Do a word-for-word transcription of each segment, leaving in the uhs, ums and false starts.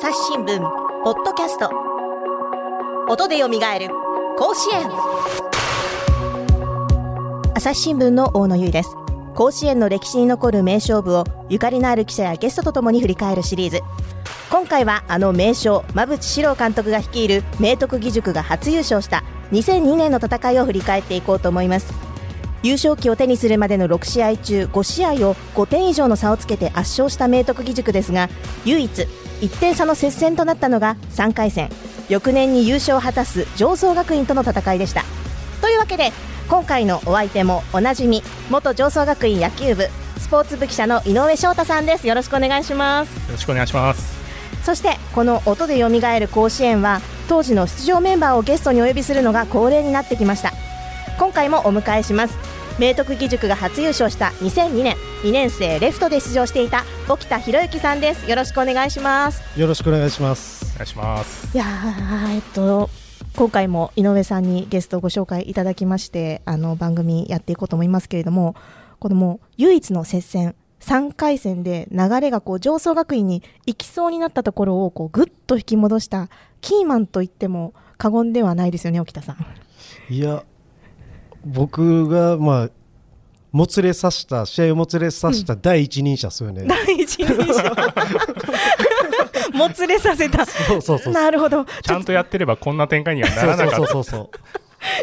朝日新聞ポッドキャスト、音でよみがえる甲子園。朝日新聞の大野由依です。甲子園の歴史に残る名勝負をゆかりのある記者やゲストとともに振り返るシリーズ。今回はあの名将馬淵史郎監督が率いる明徳義塾が初優勝したにせんにねんの戦いを振り返っていこうと思います。優勝旗を手にするまでのろく試合中ご試合をごてん以上の差をつけて圧勝した明徳義塾ですが、唯一いってん差の接戦となったのがさんかい戦、翌年に優勝を果たす常総学院との戦いでした。というわけで今回のお相手もおなじみ元常総学院野球部スポーツ部記者の井上翔太さんです。よろしくお願いします。よろしくお願いします。そしてこの音でよみがえる甲子園は当時の出場メンバーをゲストにお呼びするのが恒例になってきました。今回もお迎えします。明徳義塾が初優勝したにせんにねん、にねん生レフトで出場していた沖田博之さんです。よろしくお願いします。よろしくお願いします。お願いします。いやー、えっと、今回も井上さんにゲストをご紹介いただきまして、あの番組やっていこうと思いますけれども、このもう唯一の接戦さんかい戦で流れがこう常総学院に行きそうになったところをこうぐっと引き戻したキーマンといっても過言ではないですよね、沖田さん。いや、僕がまあもつれさした試合をもつれさした第一人者ですよね、うん、第一人者もつれさせた。そうそうそう、なるほど。ちゃんとやってればこんな展開にはならなかった。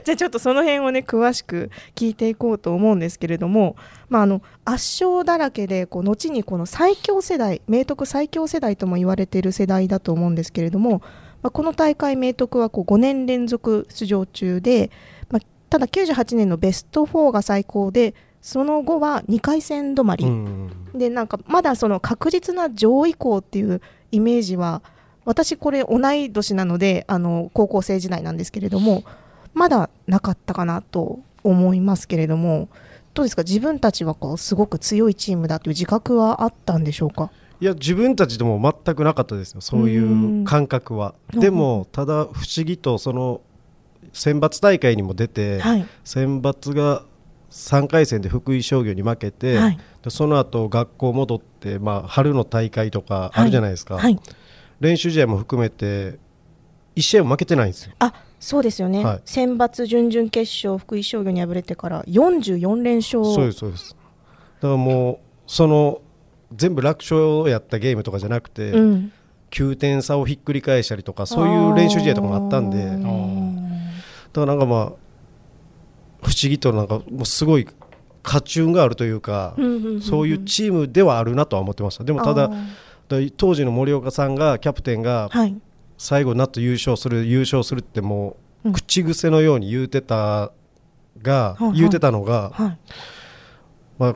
じゃあちょっとその辺をね詳しく聞いていこうと思うんですけれども、まあ、あの圧勝だらけでこう後にこの最強世代、明徳最強世代とも言われている世代だと思うんですけれども、まあ、この大会明徳はこうごねん連続出場中で、まあ、ただきゅうじゅうはちねんのベストよんが最高で、その後はにかい戦止まりで、なんかまだその確実な上位校っていうイメージは、私これ同い年なのであの高校生時代なんですけれどもまだなかったかなと思いますけれども、どうですか、自分たちはこうすごく強いチームだという自覚はあったんでしょうか。いや、自分たちでも全くなかったですよ、そういう感覚は。でもただ不思議とその選抜大会にも出て、はい、選抜がさんかい戦で福井商業に負けて、はい、その後学校戻って、まあ、春の大会とかあるじゃないですか、はいはい、練習試合も含めていち試合も負けてないんですよ。あ、そうですよね、はい、選抜準々決勝福井商業に敗れてからよんじゅうよん連勝。そうですそうです。だからもうその全部楽勝をやったゲームとかじゃなくて、うん、きゅうてん差をひっくり返したりとかそういう練習試合とかもあったんで、あだからなんかまあ不思議となんかもうすごい勝ち運があるというか、うんうんうんうん、そういうチームではあるなとは思ってました。でもただ当時の森岡さんがキャプテンが最後ナット優勝する優勝するってもう口癖のように言うてたが、うん、言うてたのが、はいはい、まあ、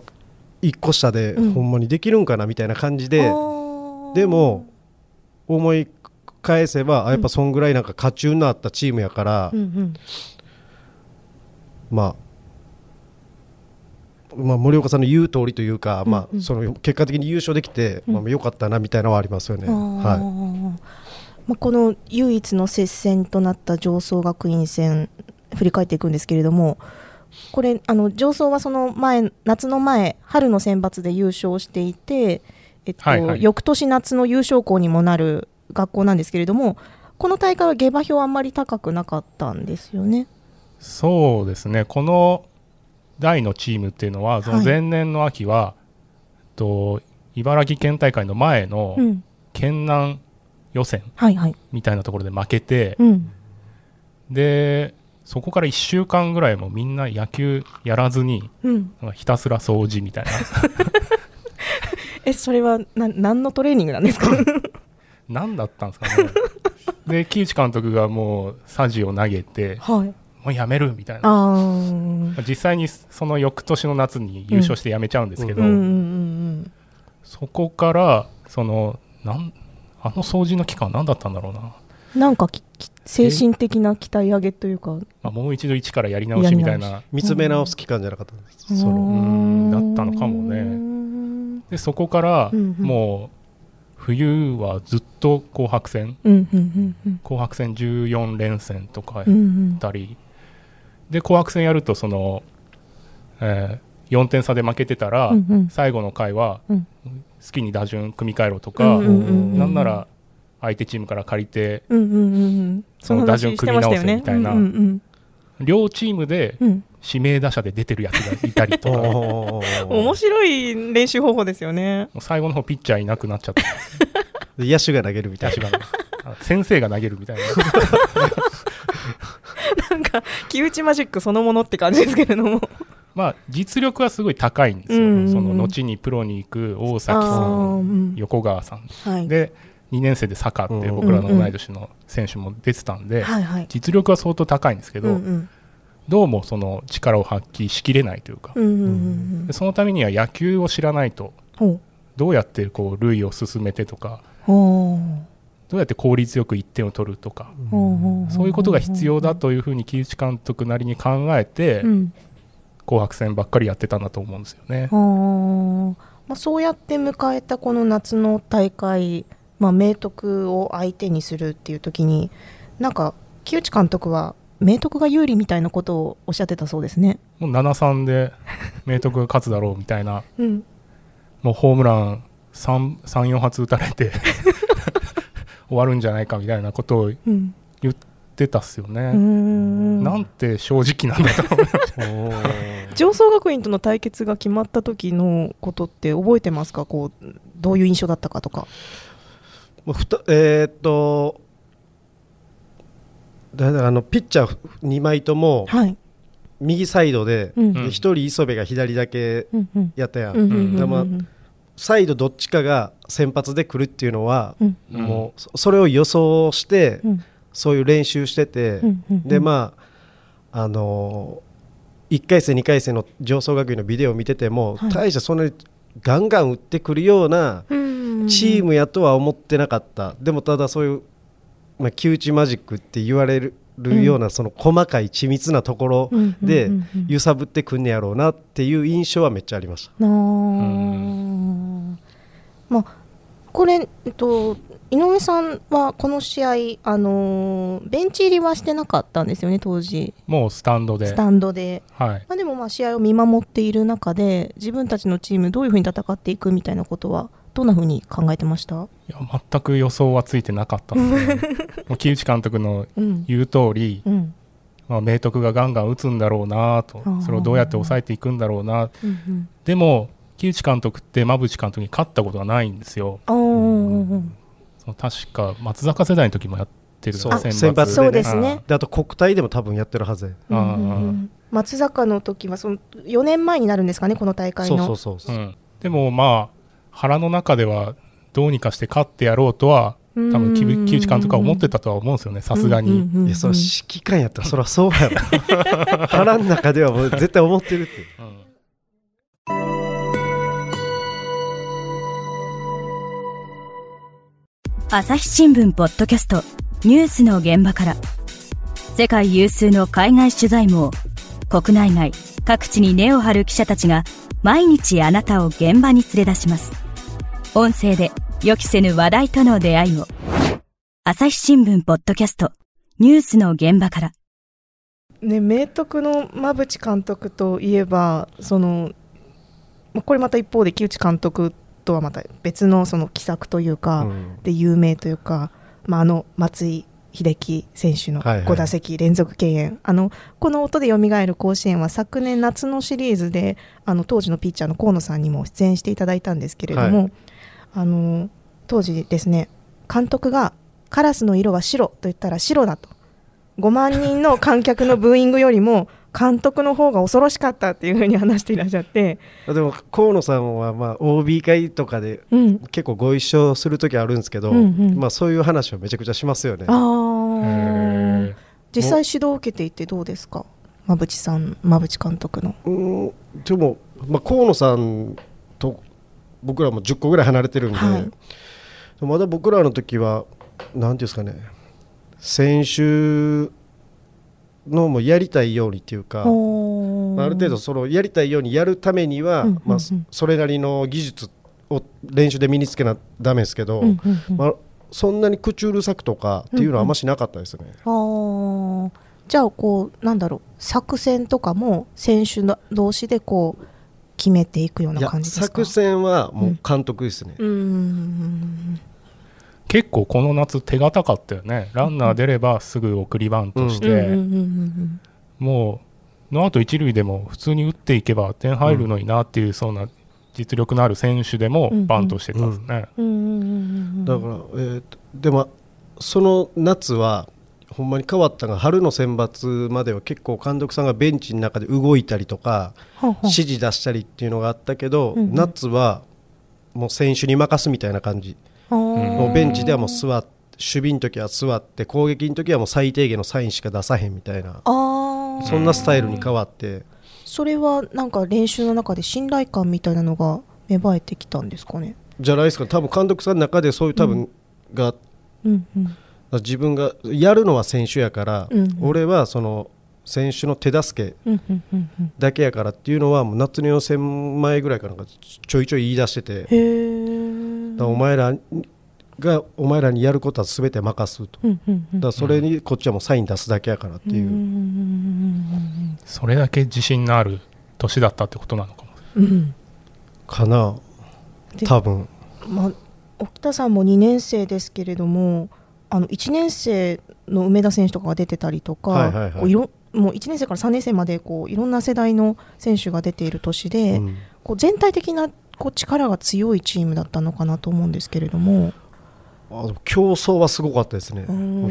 いっこ下でほんまにできるんかなみたいな感じで、うん、でも思い返せばやっぱそんぐらいなんか勝ち運のあったチームやから、うんうんうん、まあまあ、森岡さんの言う通りというか、うんうん、まあ、その結果的に優勝できて、うん、まあ、よかったなみたいなのはありますよね、はい。まあ、この唯一の接戦となった常総学院戦振り返っていくんですけれども、これあの常総はその前夏の前春の選抜で優勝していて、えっとはいはい、翌年夏の優勝校にもなる学校なんですけれども、この大会は下馬評あんまり高くなかったんですよね。そうですね、この代のチームっていうのはその前年の秋は、はい、えっと、茨城県大会の前の県南予選みたいなところで負けて、はいはい、うん、でそこからいっしゅうかんぐらいもみんな野球やらずに、うん、ひたすら掃除みたいなえ、それはな何のトレーニングなんですか何だったんですかねで木内監督がもうサジを投げて、はい、もうやめるみたいな。あ、実際にその翌年の夏に優勝してやめちゃうんですけど、うんうんうん、そこからそのなんあの掃除の期間何だったんだろうな、なんかき精神的な鍛え上げというか、まあ、もう一度一からやり直しみたいな、見つめ直す期間じゃなかったんです、うん、そのうんだったのかもね。でそこからもう冬はずっと紅白戦、うんうんうんうん、紅白戦じゅうよん連戦とかやったり、うんうん、で紅白戦やるとその、えー、よんてん差で負けてたら、うんうん、最後の回は、うん、好きに打順組み替えろとか、うんうんうんうん、なんなら相手チームから借りて、うんうんうん、その打順組み直せみたいな、うんうんうん、両チームで指名打者で出てるやつがいたりとか、ね、面白い練習方法ですよね。最後の方ピッチャーいなくなっちゃった野手が投げるみたいな先生が投げるみたいななんか木内マジックそのものって感じですけれどもまあ、実力はすごい高いんですよ、うんうん、その後にプロに行く大崎さん、うん、横川さん、はい、でにねん生で坂って僕らの同い年の選手も出てたんで、うんうん、実力は相当高いんですけど、はいはい、どうもその力を発揮しきれないというか、うんうんうん、でそのためには野球を知らないと、うん、どうやってこう塁を進めてとか、うん、どうやって効率よくいってんを取るとか、うん、そういうことが必要だというふうに木内監督なりに考えて、うん紅白戦ばっかりやってたんだと思うんですよね。あ、まあ、そうやって迎えたこの夏の大会、まあ、明徳を相手にするっていう時になんか木内監督は明徳が有利みたいなことをおっしゃってたそうですね。もう ななたいさん で明徳が勝つだろうみたいな、うん、もうホームラン さん、よんはつ打たれて終わるんじゃないかみたいなことを言って、うんたっすよね。うんなんて正直なんだと思います。常総学院との対決が決まった時のことって覚えてますか？こうどういう印象だったかとか。ふたえー、っとだだあのピッチャーにまいとも右サイドでひとり磯部が左だけやったやん。サイドどっちかが先発で来るっていうのは、うん、もうそれを予想して、うんそういう練習してて、うんうんうん、でまああのー、いっかい戦にかい戦の常総学院のビデオを見てても、はい、大したそんなにガンガン打ってくるようなチームやとは思ってなかった、うんうん、でもただそういう、まあ、木内マジックって言われるような、うん、その細かい緻密なところで揺さぶってくんねやろうなっていう印象はめっちゃありました。うん、まあ、これ、えっと井上さんはこの試合、あのー、ベンチ入りはしてなかったんですよね当時。もうスタンドでスタンドで、はいまあ、でもまあ試合を見守っている中で自分たちのチームどういうふうに戦っていくみたいなことはどんなふうに考えてました？いや全く予想はついてなかったのでもう木内監督の言う通り、うんうんまあ、明徳がガンガン打つんだろうなとそれをどうやって抑えていくんだろうな、うんうん、でも木内監督って馬淵監督に勝ったことがないんですよ。あ確か松坂世代の時もやってるそう選抜そうですね。であと国体でも多分やってるはず、うんうん、松坂の時はそのよねんまえになるんですかねこの大会の。そうそうそうそう、うん、でもまあ腹の中ではどうにかして勝ってやろうとは多分木内監督は思ってたとは思うんですよねさすがに、うんうんうんうん、いやそれ指揮官やったらそりゃそうやろ腹の中ではもう絶対思ってるって、うん朝日新聞ポッドキャストニュースの現場から世界有数の海外取材網国内外各地に根を張る記者たちが毎日あなたを現場に連れ出します。音声で予期せぬ話題との出会いを朝日新聞ポッドキャストニュースの現場から、ね、明徳の馬淵監督といえばそのこれまた一方で木内監督とはまた別 の, その奇策というか、うん、で有名というか、まあ、あの松井秀喜選手のご打席連続敬遠、はいはい、あのこの音でよみがえる甲子園は昨年夏のシリーズであの当時のピッチャーの河野さんにも出演していただいたんですけれども、はい、あの当時ですね監督がカラスの色は白と言ったら白だとごまんにんの観客のブーイングよりも監督の方が恐ろしかったっていう風に話していらっしゃって。でも河野さんはまあ オービー 会とかで結構ご一緒する時あるんですけど、うんうんうんまあ、そういう話をめちゃくちゃしますよね。あー実際指導を受けていてどうですか馬淵さん馬淵監督の。うんでも、まあ、河野さんと僕らもじゅっこぐらい離れてるんで、はい、まだ僕らの時はなんていうんですかね選手のもやりたいようにっていうか、まあ、ある程度そのやりたいようにやるためには、うんうんうんまあ、それなりの技術を練習で身につけなダメですけど、うんうんうんまあ、そんなに口うるさくとかっていうのはあんましなかったですね、うんうん、あじゃあこうなんだろう作戦とかも選手同士でこう決めていくような感じですか？いや作戦はもう監督ですね、うんうんうんうん結構この夏手堅かったよね。ランナー出ればすぐ送りバントして、うん、もうノーアウト一塁でも普通に打っていけば点入るのになっていう、そんな実力のある選手でもバントしてたんですね。だから、えー、でもその夏はほんまに変わったが、春の選抜までは結構監督さんがベンチの中で動いたりとか指示出したりっていうのがあったけど、うん、夏はもう選手に任すみたいな感じ、うん、もうベンチではもう座って、守備の時は座って攻撃の時はもう最低限のサインしか出さへんみたいな、あそんなスタイルに変わって、それはなんか練習の中で信頼感みたいなのが芽生えてきたんですかね。じゃないですか、多分監督さんの中でそういう多分が、うんうんうん、自分がやるのは選手やから、うんうん、俺はその選手の手助けだけやからっていうのはもう夏の予選前ぐらいからなんかちょいちょい言い出してて、へだお前らがお前らにやることは全て任すと、うんうんうん、だそれにこっちはもうサイン出すだけやからっていう、うんうん、それだけ自信のある年だったってことなのかも、うん、かな多分、ま、沖田さんもにねん生ですけれども、あのいちねん生の梅田選手とかが出てたりとか、はいはいはい、こういろもういちねん生からさんねん生までこういろんな世代の選手が出ている年で、うん、こう全体的なこう力が強いチームだったのかなと思うんですけれども、あの競争はすごかったですね。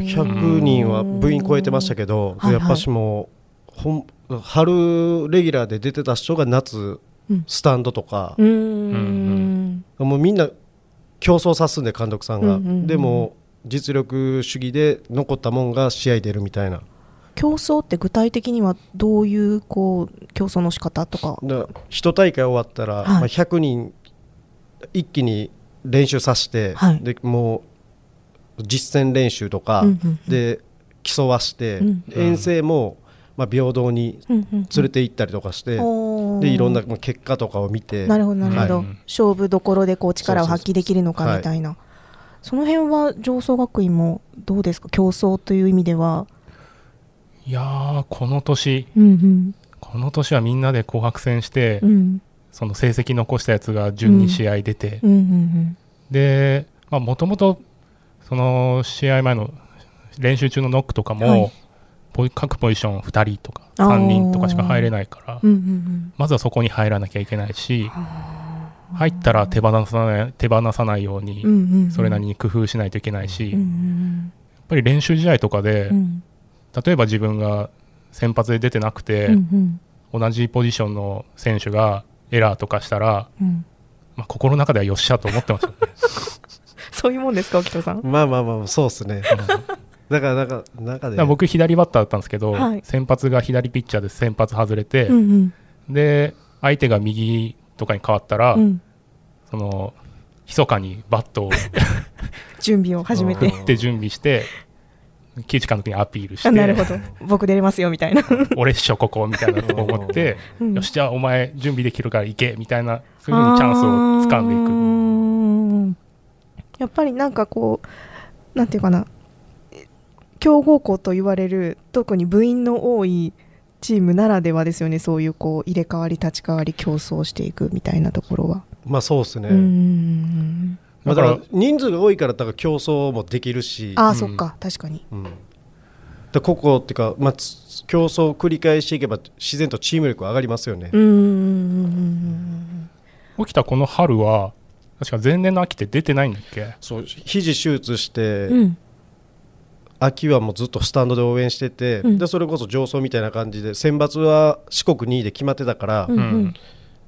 ひゃくにんは部員超えてましたけど、やっぱしもう、はいはい、春レギュラーで出てた人が夏、うん、スタンドとか、うーん、うん、もうみんな競争さすんで監督さんが、うんうんうん、でも実力主義で残ったもんが試合出るみたいな。競争って具体的にはどういうこう競争の仕方とか、一大会終わったら、はい、まあ、ひゃくにん一気に練習させて、はい、でもう実践練習とかで競わして、うんうんうん、遠征もまあ平等に連れて行ったりとかして、うんうん、でいろんな結果とかを見て、なるほどなるほど、はい、勝負どころでこう力を発揮できるのかみたいな。そうそうそう、はい、その辺は常総学院もどうですか、競争という意味では。いやー、この年、うんうん、この年はみんなで紅白戦して、うん、その成績残したやつが順に試合出て、うんうんうんうん、で、もともとその試合前の練習中のノックとかも、はい、各ポジションふたりとかさんにんとかしか入れないから、うんうんうん、まずはそこに入らなきゃいけないし、入ったら手放さない、手放さないようにそれなりに工夫しないといけないし、うんうんうん、やっぱり練習試合とかで、うん、例えば自分が先発で出てなくて、うんうん、同じポジションの選手がエラーとかしたら、うん、まあ、心の中ではよっしゃと思ってましたね。そういうもんですか、沖田さん。まあまあまあ、そうですね。だからなんか中でだから僕左バッターだったんですけど、はい、先発が左ピッチャーで先発外れて、うんうん、で相手が右とかに変わったら、うん、その密かにバットを準備を始めて振って準備して木内監督にアピールして、なるほど僕出れますよみたいな俺っしょここみたいなと思って、うん、よしじゃあお前準備できるから行けみたいな、そういう風にチャンスを掴んでいく。やっぱりなんかこうなんていうかな、強豪校と言われる特に部員の多いチームならではですよね、そうい う, こう入れ替わり立ち替わり競争していくみたいなところは。まあそうですね、うん、だから人数が多いからだから競争もできるし、ああ、うん、そっか、確かに、うん、だ個々っていうか、まあ、競争を繰り返していけば自然とチーム力上がりますよね。うん、沖田この春は確か前年の秋って出てないんだっけ。そう、肘手術して、うん、秋はもうずっとスタンドで応援してて、うん、でそれこそ上層みたいな感じで選抜は四国にいで決まってたから、うんうん、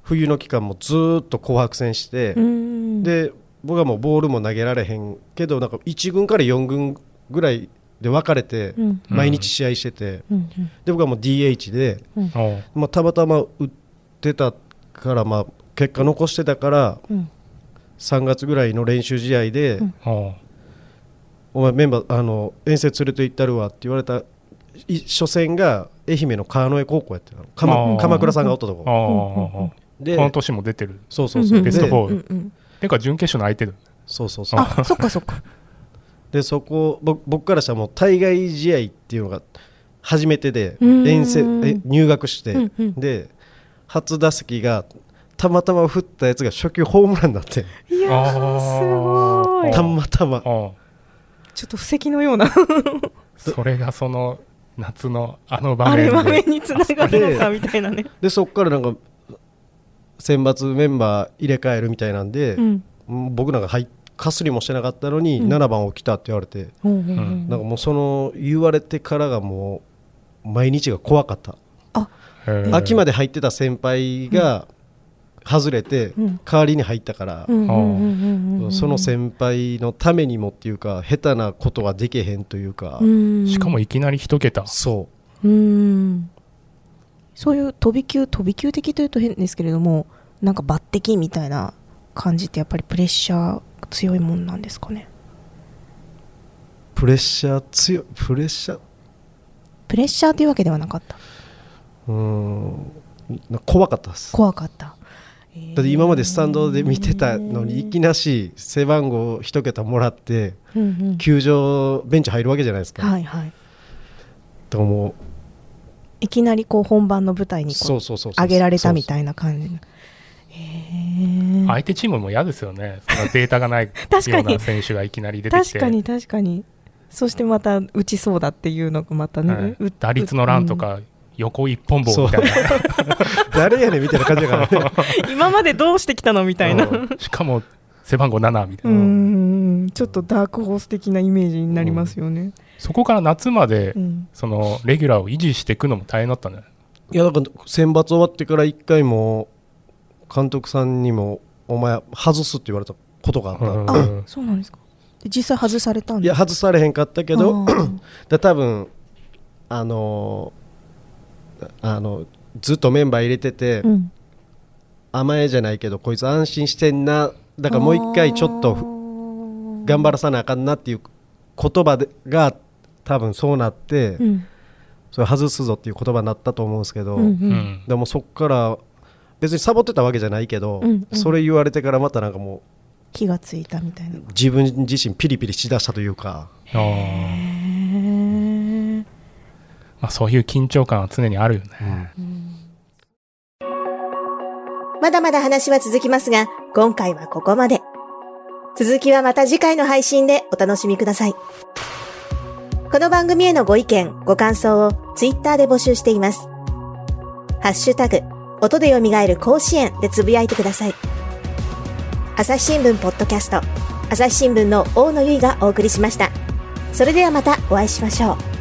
冬の期間もずっと紅白戦して、うん、で僕はもうボールも投げられへんけど、なんかいち軍からよん軍ぐらいで分かれて毎日試合してて、うん、で僕はもう ディーエイチ で、うん、まあ、たまたま打ってたから、まあ、結果残してたから、うん、さんがつぐらいの練習試合で、うん、お前メンバーあの遠征連れて行ったるわって言われた初戦が愛媛の川越高校やってたの、鎌、鎌倉さんがおったとこで、この年も出てる。そうそうそう、ベストフォー、うんうん、てか準決勝の相手だ。そうそうそう、あそっかそっか。でそこ僕からしたらもう対外試合っていうのが初めてで、遠征え入学して、うんうん、で初打席がたまたま振ったやつが初球ホームランになって、いやーすごい、たまたま。ちょっと布石のようなそれがその夏のあの場面であれ場面につながるのかみたいなねでそっからなんか選抜メンバー入れ替えるみたいなんで、うん、僕なんか入ってかすりもしてなかったのにななばんを着たって言われて、うん、なんかもうその言われてからがもう毎日が怖かった。あ秋まで入ってた先輩が外れて代わりに入ったから、うん、その先輩のためにもっていうか下手なことはできへんというか、うん、しかもいきなり一桁そう、うん、そういう飛び級飛び級的というと変ですけれどもなんか抜擢みたいな感じってやっぱりプレッシャー強いもんなんですかね。プレッシャー強いプレッシャープレッシャーというわけではなかった。うーん怖かったです。怖かった、えー、だって今までスタンドで見てたのにいきなし背番号一桁もらって、うんうん、球場ベンチ入るわけじゃないですか、はいはい、でももういきなりこう本番の舞台にこう上げられたみたいな感じ。そうそうそう相手チームも嫌ですよね。そのデータがないような選手がいきなり出てきて確かに確かにそしてまた打ちそうだっていうのがまたね、うん、打率の欄とか横一本棒みたいな誰やねんみたいな感じだからね今までどうしてきたのみたいな、うん、しかも背番号ななみたいなうんちょっとダークホース的なイメージになりますよね、うん、そこから夏まで、うん、そのレギュラーを維持していくのも大変だったんじゃない。いやだから選抜終わってからいっかいも監督さんにもお前外すって言われたことがあった、うん、あそうなんですか。実際外されたんですか。いや外されへんかったけどだ多分あのあのずっとメンバー入れてて、うん、甘えじゃないけどこいつ安心してんなだからもう一回ちょっと頑張らさなあかんなっていう言葉でが多分そうなって、うん、それ外すぞっていう言葉になったと思うんですけど、うんうん、でもそっから別にサボってたわけじゃないけど、うんうん、それ言われてからまたなんかもう気がついたみたいな自分自身ピリピリしだしたというか。へー、まあ、そういう緊張感は常にあるよね、うんうん、まだまだ話は続きますが今回はここまで。続きはまた次回の配信でお楽しみください。この番組へのご意見ご感想をツイッターで募集しています。ハッシュタグ音でよみがえる甲子園でつぶやいてください。朝日新聞ポッドキャスト、朝日新聞の大野由依がお送りしました。それではまたお会いしましょう。